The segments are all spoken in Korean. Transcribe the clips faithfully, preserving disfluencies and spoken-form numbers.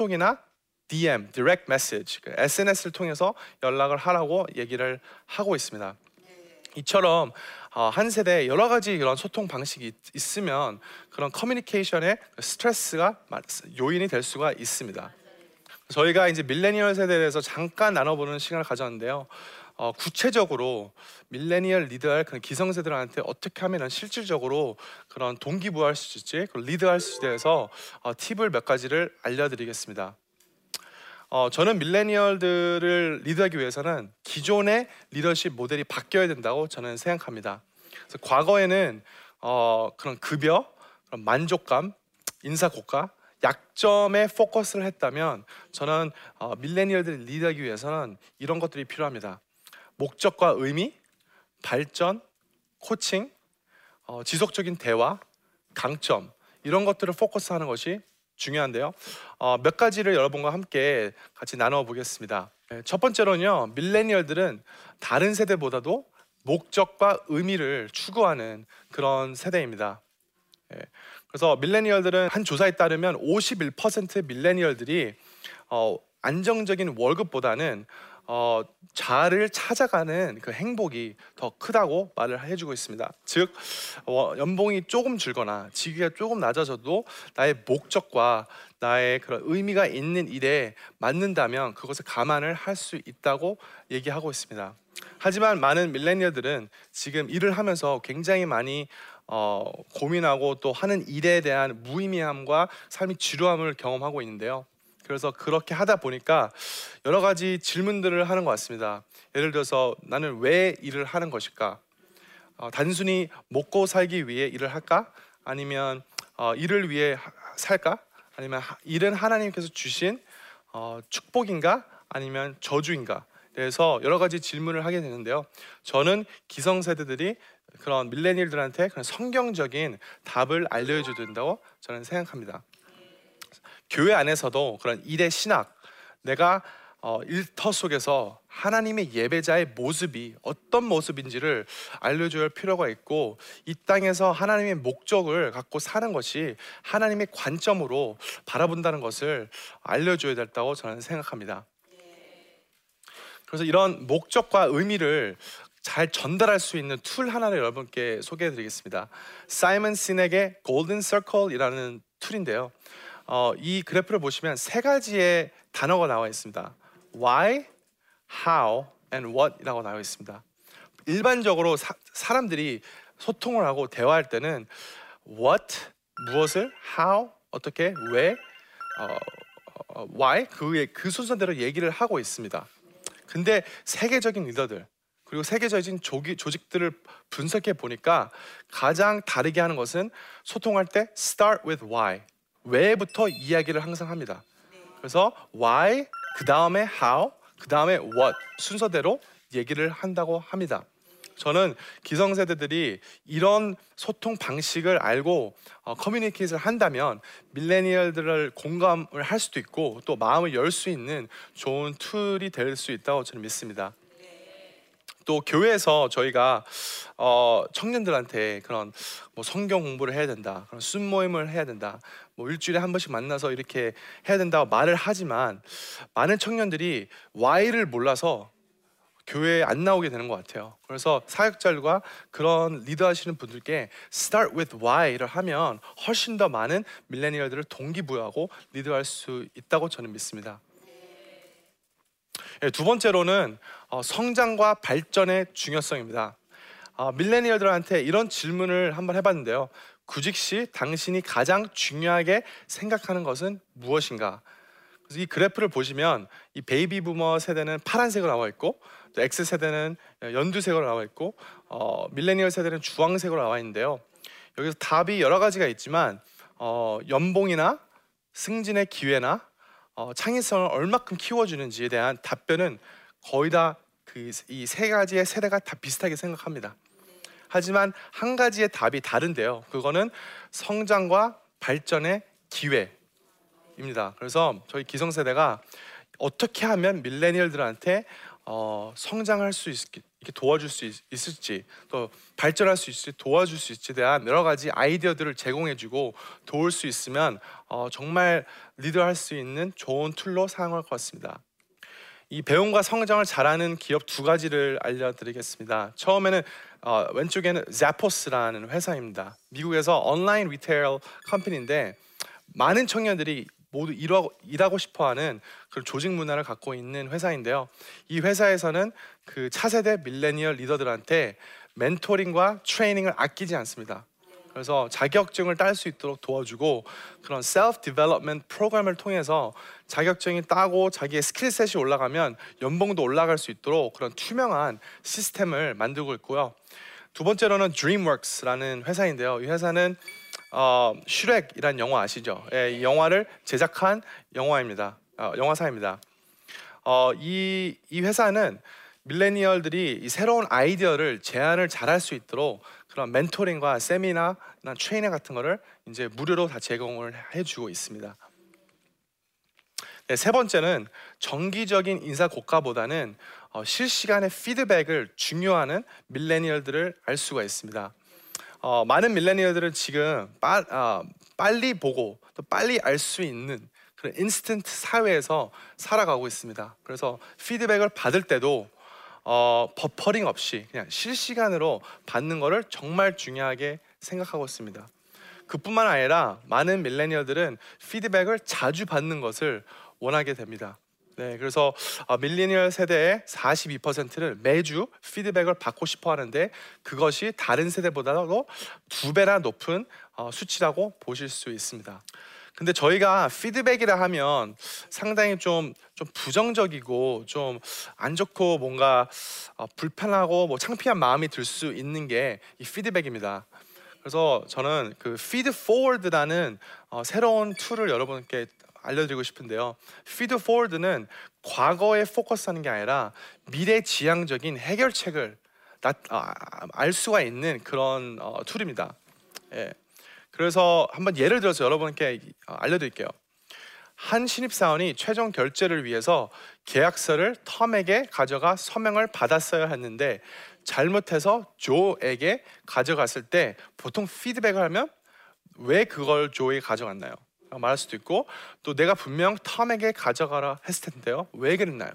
카톡이나 디엠, Direct Message, 에스엔에스를 통해서 연락을 하라고 얘기를 하고 있습니다. 이처럼 한 세대에 여러 가지 이런 소통 방식이 있으면 그런 커뮤니케이션에 스트레스가 요인이 될 수가 있습니다. 저희가 이제 밀레니얼 세대에 대해서 잠깐 나눠보는 시간을 가졌는데요. 어, 구체적으로 밀레니얼 리드할 그런 기성세대들한테 어떻게 하면 실질적으로 그런 동기부여할 수 있을지, 리드할 수 있을지에 대해서 어, 팁을 몇 가지를 알려드리겠습니다. 어, 저는 밀레니얼들을 리드하기 위해서는 기존의 리더십 모델이 바뀌어야 된다고 저는 생각합니다. 그래서 과거에는 어, 그런 급여, 그런 만족감, 인사고가, 약점에 포커스를 했다면 저는 어, 밀레니얼들을 리드하기 위해서는 이런 것들이 필요합니다. 목적과 의미, 발전, 코칭, 어, 지속적인 대화, 강점 이런 것들을 포커스하는 것이 중요한데요. 어, 몇 가지를 여러분과 함께 같이 나눠보겠습니다. 첫 번째로는요, 밀레니얼들은 다른 세대보다도 목적과 의미를 추구하는 그런 세대입니다. 예, 그래서 밀레니얼들은 한 조사에 따르면 오십일 퍼센트 밀레니얼들이 어, 안정적인 월급보다는 어, 자아를 찾아가는 그 행복이 더 크다고 말을 해주고 있습니다. 즉 어, 연봉이 조금 줄거나 직위가 조금 낮아져도 나의 목적과 나의 그런 의미가 있는 일에 맞는다면 그것을 감안을 할 수 있다고 얘기하고 있습니다. 하지만 많은 밀레니얼들은 지금 일을 하면서 굉장히 많이 어, 고민하고 또 하는 일에 대한 무의미함과 삶의 지루함을 경험하고 있는데요. 그래서 그렇게 하다 보니까 여러 가지 질문들을 하는 것 같습니다. 예를 들어서 나는 왜 일을 하는 것일까? 어, 단순히 먹고 살기 위해 일을 할까? 아니면 어, 일을 위해 하, 살까? 아니면 하, 일은 하나님께서 주신 어, 축복인가? 아니면 저주인가? 그래서 여러 가지 질문을 하게 되는데요. 저는 기성세대들이 그런 밀레니얼들한테 그런 성경적인 답을 알려줘야 된다고 저는 생각합니다. 교회 안에서도 그런 일의 신학, 내가 어, 일터 속에서 하나님의 예배자의 모습이 어떤 모습인지를 알려줘야 할 필요가 있고, 이 땅에서 하나님의 목적을 갖고 사는 것이 하나님의 관점으로 바라본다는 것을 알려줘야 된다고 저는 생각합니다. 그래서 이런 목적과 의미를 잘 전달할 수 있는 툴 하나를 여러분께 소개해드리겠습니다. 사이먼 신에게 골든 서클이라는 툴인데요. 어, 이 그래프를 보시면 세 가지의 단어가 나와 있습니다. Why, How, and What이라고 나와 있습니다. 일반적으로 사, 사람들이 소통을 하고 대화할 때는 What, 무엇을, How, 어떻게, 왜, 어, 어, Why, 그, 그 순서대로 얘기를 하고 있습니다. 근데 세계적인 리더들, 그리고 세계적인 조기, 조직들을 분석해 보니까 가장 다르게 하는 것은 소통할 때 Start with Why, 왜부터 이야기를 항상 합니다. 그래서 why, 그 다음에 how, 그 다음에 what 순서대로 얘기를 한다고 합니다. 저는 기성세대들이 이런 소통 방식을 알고 어, 커뮤니케이션을 한다면 밀레니얼들을 공감을 할 수도 있고 또 마음을 열 수 있는 좋은 툴이 될 수 있다고 저는 믿습니다. 또 교회에서 저희가 어, 청년들한테 그런 뭐 성경 공부를 해야 된다, 그런 순모임을 해야 된다, 뭐 일주일에 한 번씩 만나서 이렇게 해야 된다고 말을 하지만 많은 청년들이 why를 몰라서 교회에 안 나오게 되는 것 같아요. 그래서 사역자들과 그런 리드하시는 분들께 start with why를 하면 훨씬 더 많은 밀레니얼들을 동기부여하고 리드할 수 있다고 저는 믿습니다. 두 번째로는 성장과 발전의 중요성입니다. 밀레니얼들한테 이런 질문을 한번 해봤는데요. 구직 시 당신이 가장 중요하게 생각하는 것은 무엇인가? 그래서 이 그래프를 보시면 이 베이비 부머 세대는 파란색으로 나와 있고, 또 X 세대는 연두색으로 나와 있고, 어, 밀레니얼 세대는 주황색으로 나와 있는데요. 여기서 답이 여러 가지가 있지만 어, 연봉이나 승진의 기회나 어, 창의성을 얼마큼 키워주는지에 대한 답변은 거의 다 그 이 세 가지의 세대가 다 비슷하게 생각합니다. 하지만 한 가지의 답이 다른데요. 그거는 성장과 발전의 기회입니다. 그래서 저희 기성세대가 어떻게 하면 밀레니얼들한테 어, 성장할 수 있, 이렇게 도와줄 수 있, 있을지, 또 발전할 수 있을지, 도와줄 수 있을지에 대한 여러 가지 아이디어들을 제공해주고 도울 수 있으면 어, 정말 리드할 수 있는 좋은 툴로 사용할 것 같습니다. 이 배움과 성장을 잘하는 기업 두 가지를 알려드리겠습니다. 처음에는 어, 왼쪽에는 Zappos라는 회사입니다. 미국에서 온라인 리테일 컴퍼니인데 많은 청년들이 모두 일하고, 일하고 싶어하는 그런 조직 문화를 갖고 있는 회사인데요. 이 회사에서는 그 차세대 밀레니얼 리더들한테 멘토링과 트레이닝을 아끼지 않습니다. 그래서 자격증을 딸 수 있도록 도와주고 그런 self development 프로그램을 통해서 자격증이 따고 자기의 스킬셋이 올라가면 연봉도 올라갈 수 있도록 그런 투명한 시스템을 만들고 있고요. 두 번째로는 DreamWorks라는 회사인데요. 이 회사는 어, 슈렉이란 영화 아시죠? 예, 이 영화를 제작한 영화입니다. 어, 영화사입니다. 어, 이, 이 회사는 밀레니얼들이 이 새로운 아이디어를 제안을 잘할 수 있도록 그런 멘토링과 세미나, 트레이닝 같은 거를 이제 무료로 다 제공을 해주고 있습니다. 네, 세 번째는 정기적인 인사 고가보다는 어, 실시간의 피드백을 중요하는 밀레니얼들을 알 수가 있습니다. 어, 많은 밀레니얼들은 지금 빠, 어, 빨리 보고 또 빨리 알 수 있는 그런 인스턴트 사회에서 살아가고 있습니다. 그래서 피드백을 받을 때도 어, 버퍼링 없이 그냥 실시간으로 받는 거를 정말 중요하게 생각하고 있습니다. 그뿐만 아니라 많은 밀레니얼들은 피드백을 자주 받는 것을 원하게 됩니다. 네, 그래서 어, 밀레니얼 세대의 사십이 퍼센트를 매주 피드백을 받고 싶어 하는데 그것이 다른 세대보다도 두 배나 높은 어, 수치라고 보실 수 있습니다. 근데 저희가 피드백이라 하면 상당히 좀, 좀 부정적이고 좀 안 좋고 뭔가 어, 불편하고 뭐 창피한 마음이 들 수 있는 게 이 피드백입니다. 그래서 저는 그 피드 포워드라는 어, 새로운 툴을 여러분께 알려드리고 싶은데요. 피드 포워드는 과거에 포커스하는 게 아니라 미래지향적인 해결책을 나, 아, 알 수가 있는 그런 어, 툴입니다. 예. 그래서 한번 예를 들어서 여러분께 알려드릴게요. 한 신입사원이 최종 결제를 위해서 계약서를 텀에게 가져가 서명을 받았어야 했는데 잘못해서 조에게 가져갔을 때 보통 피드백을 하면 왜 그걸 조에게 가져갔나요? 말할 수도 있고 또 내가 분명 텀에게 가져가라 했을 텐데요. 왜 그랬나요?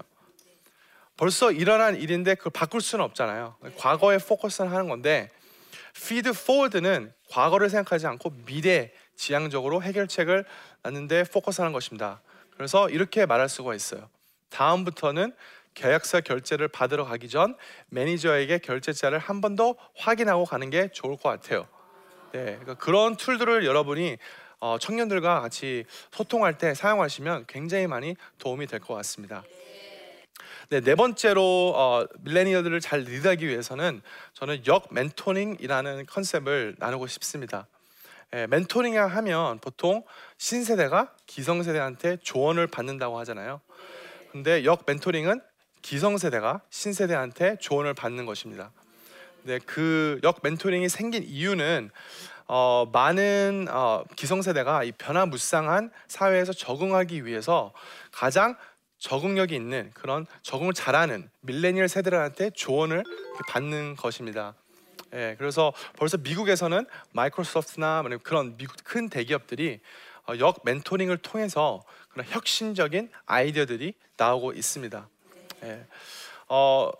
벌써 일어난 일인데 그걸 바꿀 수는 없잖아요. 과거에 포커스를 하는 건데 피드 포워드는 과거를 생각하지 않고 미래 지향적으로 해결책을 낳는데 포커스하는 것입니다. 그래서 이렇게 말할 수가 있어요. 다음부터는 계약서 결제를 받으러 가기 전 매니저에게 결제자를 한 번 더 확인하고 가는 게 좋을 것 같아요. 네, 그러니까 그런 툴들을 여러분이 어, 청년들과 같이 소통할 때 사용하시면 굉장히 많이 도움이 될 것 같습니다. 네, 네 번째로 어, 밀레니얼들을 잘 리드하기 위해서는 저는 역 멘토링이라는 컨셉을 나누고 싶습니다. 예, 멘토링이라 하면 보통 신세대가 기성세대한테 조언을 받는다고 하잖아요. 근데 역 멘토링은 기성세대가 신세대한테 조언을 받는 것입니다. 네, 그 역 멘토링이 생긴 이유는 어, 많은 어, 기성세대가 이 변화무쌍한 사회에서 적응하기 위해서 가장 적응력이 있는 그런 적응을 잘하는 밀레니얼 세대들한테 조언을 받는 것입니다. 예, 그래서 벌써 미국에서는 마이크로소프트나 그런 미국 큰 대기업들이 어, 역 멘토링을 통해서 그런 혁신적인 아이디어들이 나오고 있습니다. 예, 어,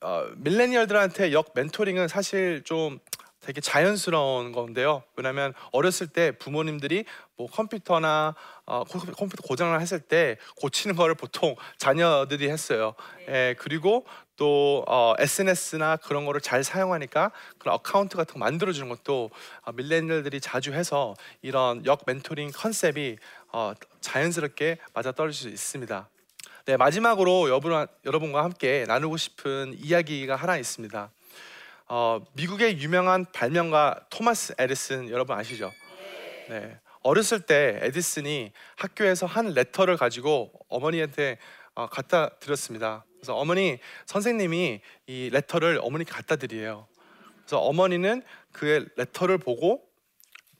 어, 밀레니얼들한테 역 멘토링은 사실 좀 되게 자연스러운 건데요. 왜냐하면 어렸을 때 부모님들이 뭐 컴퓨터나 어, 컴퓨터 고장을 했을 때 고치는 거를 보통 자녀들이 했어요. 예, 그리고 또 어, 에스엔에스나 그런 거를 잘 사용하니까 그런 어카운트 같은 거 만들어주는 것도 어, 밀레니얼들이 자주 해서 이런 역 멘토링 컨셉이 어, 자연스럽게 맞아떨어질 수 있습니다. 네, 마지막으로 여분, 여러분과 함께 나누고 싶은 이야기가 하나 있습니다. 어, 미국의 유명한 발명가 토마스 에디슨 여러분 아시죠? 네. 어렸을 때 에디슨이 학교에서 한 레터를 가지고 어머니한테 어, 갖다 드렸습니다. 그래서 어머니, 선생님이 이 레터를 어머니 갖다 드려요. 그래서 어머니는 그의 레터를 보고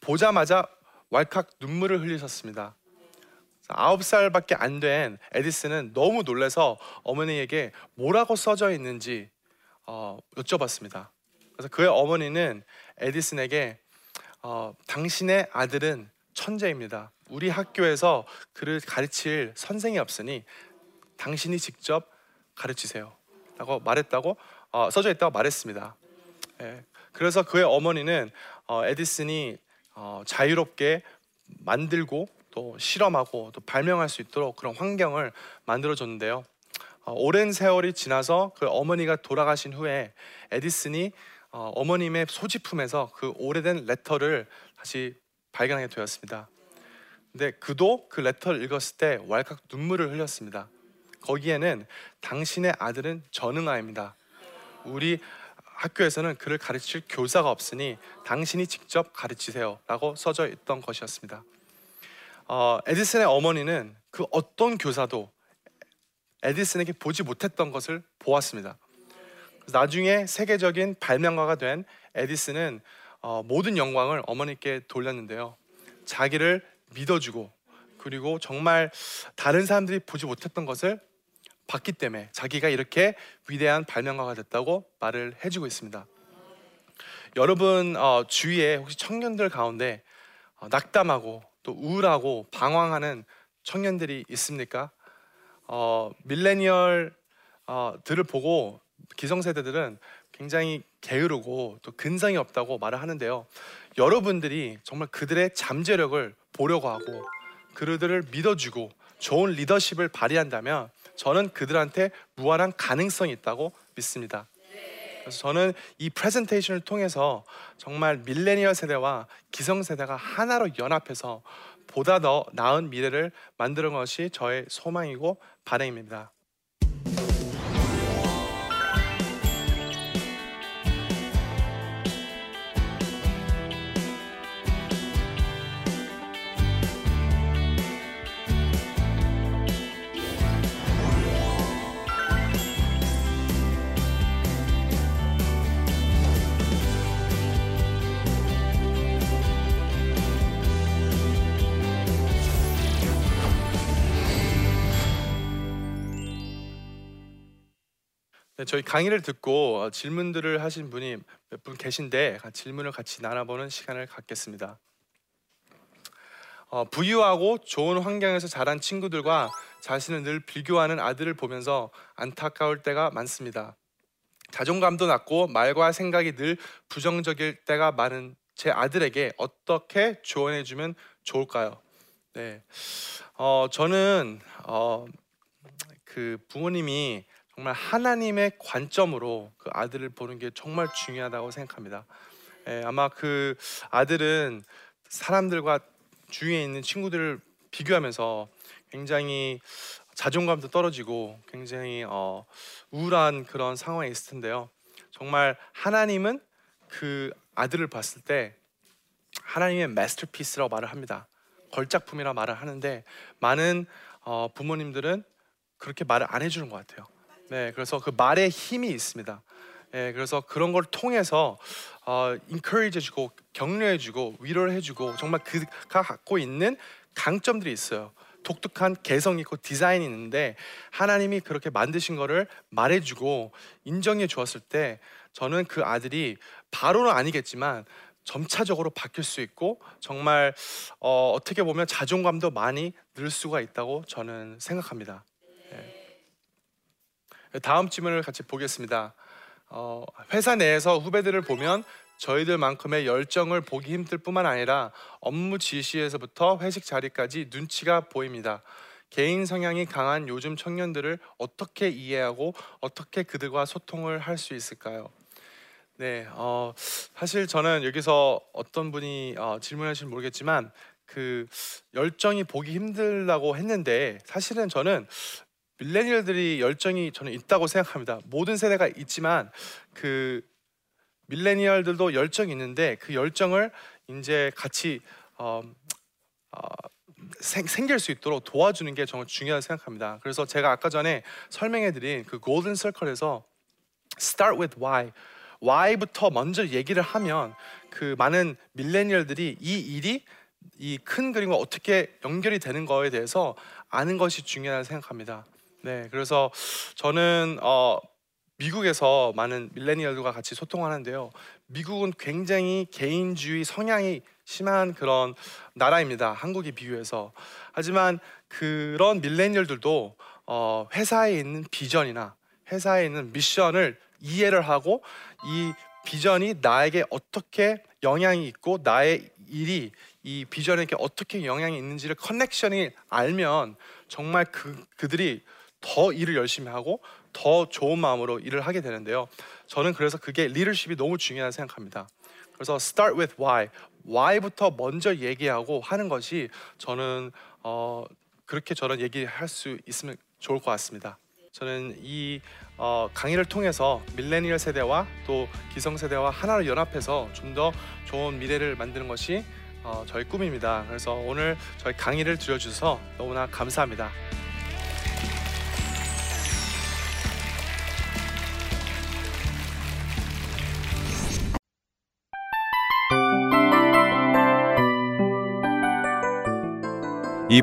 보자마자 왈칵 눈물을 흘리셨습니다. 아홉 살밖에 안 된 에디슨은 너무 놀라서 어머니에게 뭐라고 써져 있는지 어, 여쭤봤습니다. 그래서 그의 어머니는 에디슨에게 어, 당신의 아들은 천재입니다. 우리 학교에서 그를 가르칠 선생이 없으니 당신이 직접 가르치세요 라고 말했다고 어, 써져 있다고 말했습니다. 예, 그래서 그의 어머니는 어, 에디슨이 어, 자유롭게 만들고 또 실험하고 또 발명할 수 있도록 그런 환경을 만들어줬는데요. 어, 오랜 세월이 지나서 그 어머니가 돌아가신 후에 에디슨이 어, 어머님의 소지품에서 그 오래된 레터를 다시 발견하게 되었습니다. 근데 그도 그 레터를 읽었을 때 왈칵 눈물을 흘렸습니다. 거기에는 당신의 아들은 전능아입니다. 우리 학교에서는 그를 가르칠 교사가 없으니 당신이 직접 가르치세요 라고 써져 있던 것이었습니다. 어, 에디슨의 어머니는 그 어떤 교사도 에디슨에게 보지 못했던 것을 보았습니다. 나중에 세계적인 발명가가 된 에디슨은 어, 모든 영광을 어머니께 돌렸는데요. 자기를 믿어주고 그리고 정말 다른 사람들이 보지 못했던 것을 봤기 때문에 자기가 이렇게 위대한 발명가가 됐다고 말을 해주고 있습니다. 여러분 어, 주위에 혹시 청년들 가운데 어, 낙담하고 또 우울하고 방황하는 청년들이 있습니까? 어, 밀레니얼들을 어, 보고 기성세대들은 굉장히 게으르고 또 근성이 없다고 말을 하는데요. 여러분들이 정말 그들의 잠재력을 보려고 하고 그들을 믿어주고 좋은 리더십을 발휘한다면 저는 그들한테 무한한 가능성이 있다고 믿습니다. 그래서 저는 이 프레젠테이션을 통해서 정말 밀레니얼 세대와 기성세대가 하나로 연합해서 보다 더 나은 미래를 만드는 것이 저의 소망이고 바람입니다. 네, 저희 강의를 듣고 질문들을 하신 분이 몇 분 계신데 질문을 같이 나눠보는 시간을 갖겠습니다. 어, 부유하고 좋은 환경에서 자란 친구들과 자신을 늘 비교하는 아들을 보면서 안타까울 때가 많습니다. 자존감도 낮고 말과 생각이 늘 부정적일 때가 많은 제 아들에게 어떻게 조언해주면 좋을까요? 네, 어, 저는 어, 그 부모님이 정말 하나님의 관점으로 그 아들을 보는 게 정말 중요하다고 생각합니다. 예, 아마 그 아들은 사람들과 주위에 있는 친구들을 비교하면서 굉장히 자존감도 떨어지고 굉장히 어, 우울한 그런 상황에 있을 텐데요. 정말 하나님은 그 아들을 봤을 때 하나님의 마스터피스라고 말을 합니다. 걸작품이라고 말을 하는데 많은 어, 부모님들은 그렇게 말을 안 해주는 것 같아요. 네, 그래서 그 말에 힘이 있습니다. 네, 그래서 그런 걸 통해서 어, encourage 해주고 격려해주고 위로를 해주고 정말 그가 갖고 있는 강점들이 있어요. 독특한 개성이 있고 디자인이 있는데 하나님이 그렇게 만드신 거를 말해주고 인정해 주었을 때 저는 그 아들이 바로는 아니겠지만 점차적으로 바뀔 수 있고 정말 어, 어떻게 보면 자존감도 많이 늘 수가 있다고 저는 생각합니다. 다음 질문을 같이 보겠습니다. 어, 회사 내에서 후배들을 보면 저희들만큼의 열정을 보기 힘들 뿐만 아니라 업무 지시에서부터 회식 자리까지 눈치가 보입니다. 개인 성향이 강한 요즘 청년들을 어떻게 이해하고 어떻게 그들과 소통을 할 수 있을까요? 네, 어, 사실 저는 여기서 어떤 분이 어, 질문하실지 모르겠지만 그 열정이 보기 힘들다고 했는데 사실은 저는 밀레니얼들이 열정이 저는 있다고 생각합니다. 모든 세대가 있지만 그 밀레니얼들도 열정이 있는데 그 열정을 이제 같이 어, 어, 생, 생길 수 있도록 도와주는 게 정말 중요하다고 생각합니다. 그래서 제가 아까 전에 설명해드린 그 골든 서클에서 Start with Why, Why부터 먼저 얘기를 하면 그 많은 밀레니얼들이 이 일이 이 큰 그림과 어떻게 연결이 되는 거에 대해서 아는 것이 중요하다고 생각합니다. 네, 그래서 저는 어, 미국에서 많은 밀레니얼들과 같이 소통하는데요. 미국은 굉장히 개인주의 성향이 심한 그런 나라입니다. 한국에 비교해서. 하지만 그런 밀레니얼들도 어, 회사에 있는 비전이나 회사에 있는 미션을 이해를 하고 이 비전이 나에게 어떻게 영향이 있고 나의 일이 이 비전에게 어떻게 영향이 있는지를 커넥션이 알면 정말 그, 그들이 더 일을 열심히 하고 더 좋은 마음으로 일을 하게 되는데요. 저는 그래서 그게 리더십이 너무 중요하다고 생각합니다. 그래서 start with why, why부터 먼저 얘기하고 하는 것이 저는 어, 그렇게 저런 얘기할 수 있으면 좋을 것 같습니다. 저는 이 어, 강의를 통해서 밀레니얼 세대와 또 기성세대와 하나로 연합해서 좀 더 좋은 미래를 만드는 것이 어, 저희 꿈입니다. 그래서 오늘 저희 강의를 들려주셔서 너무나 감사합니다. 이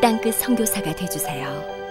땅끝 선교사가 되어주세요.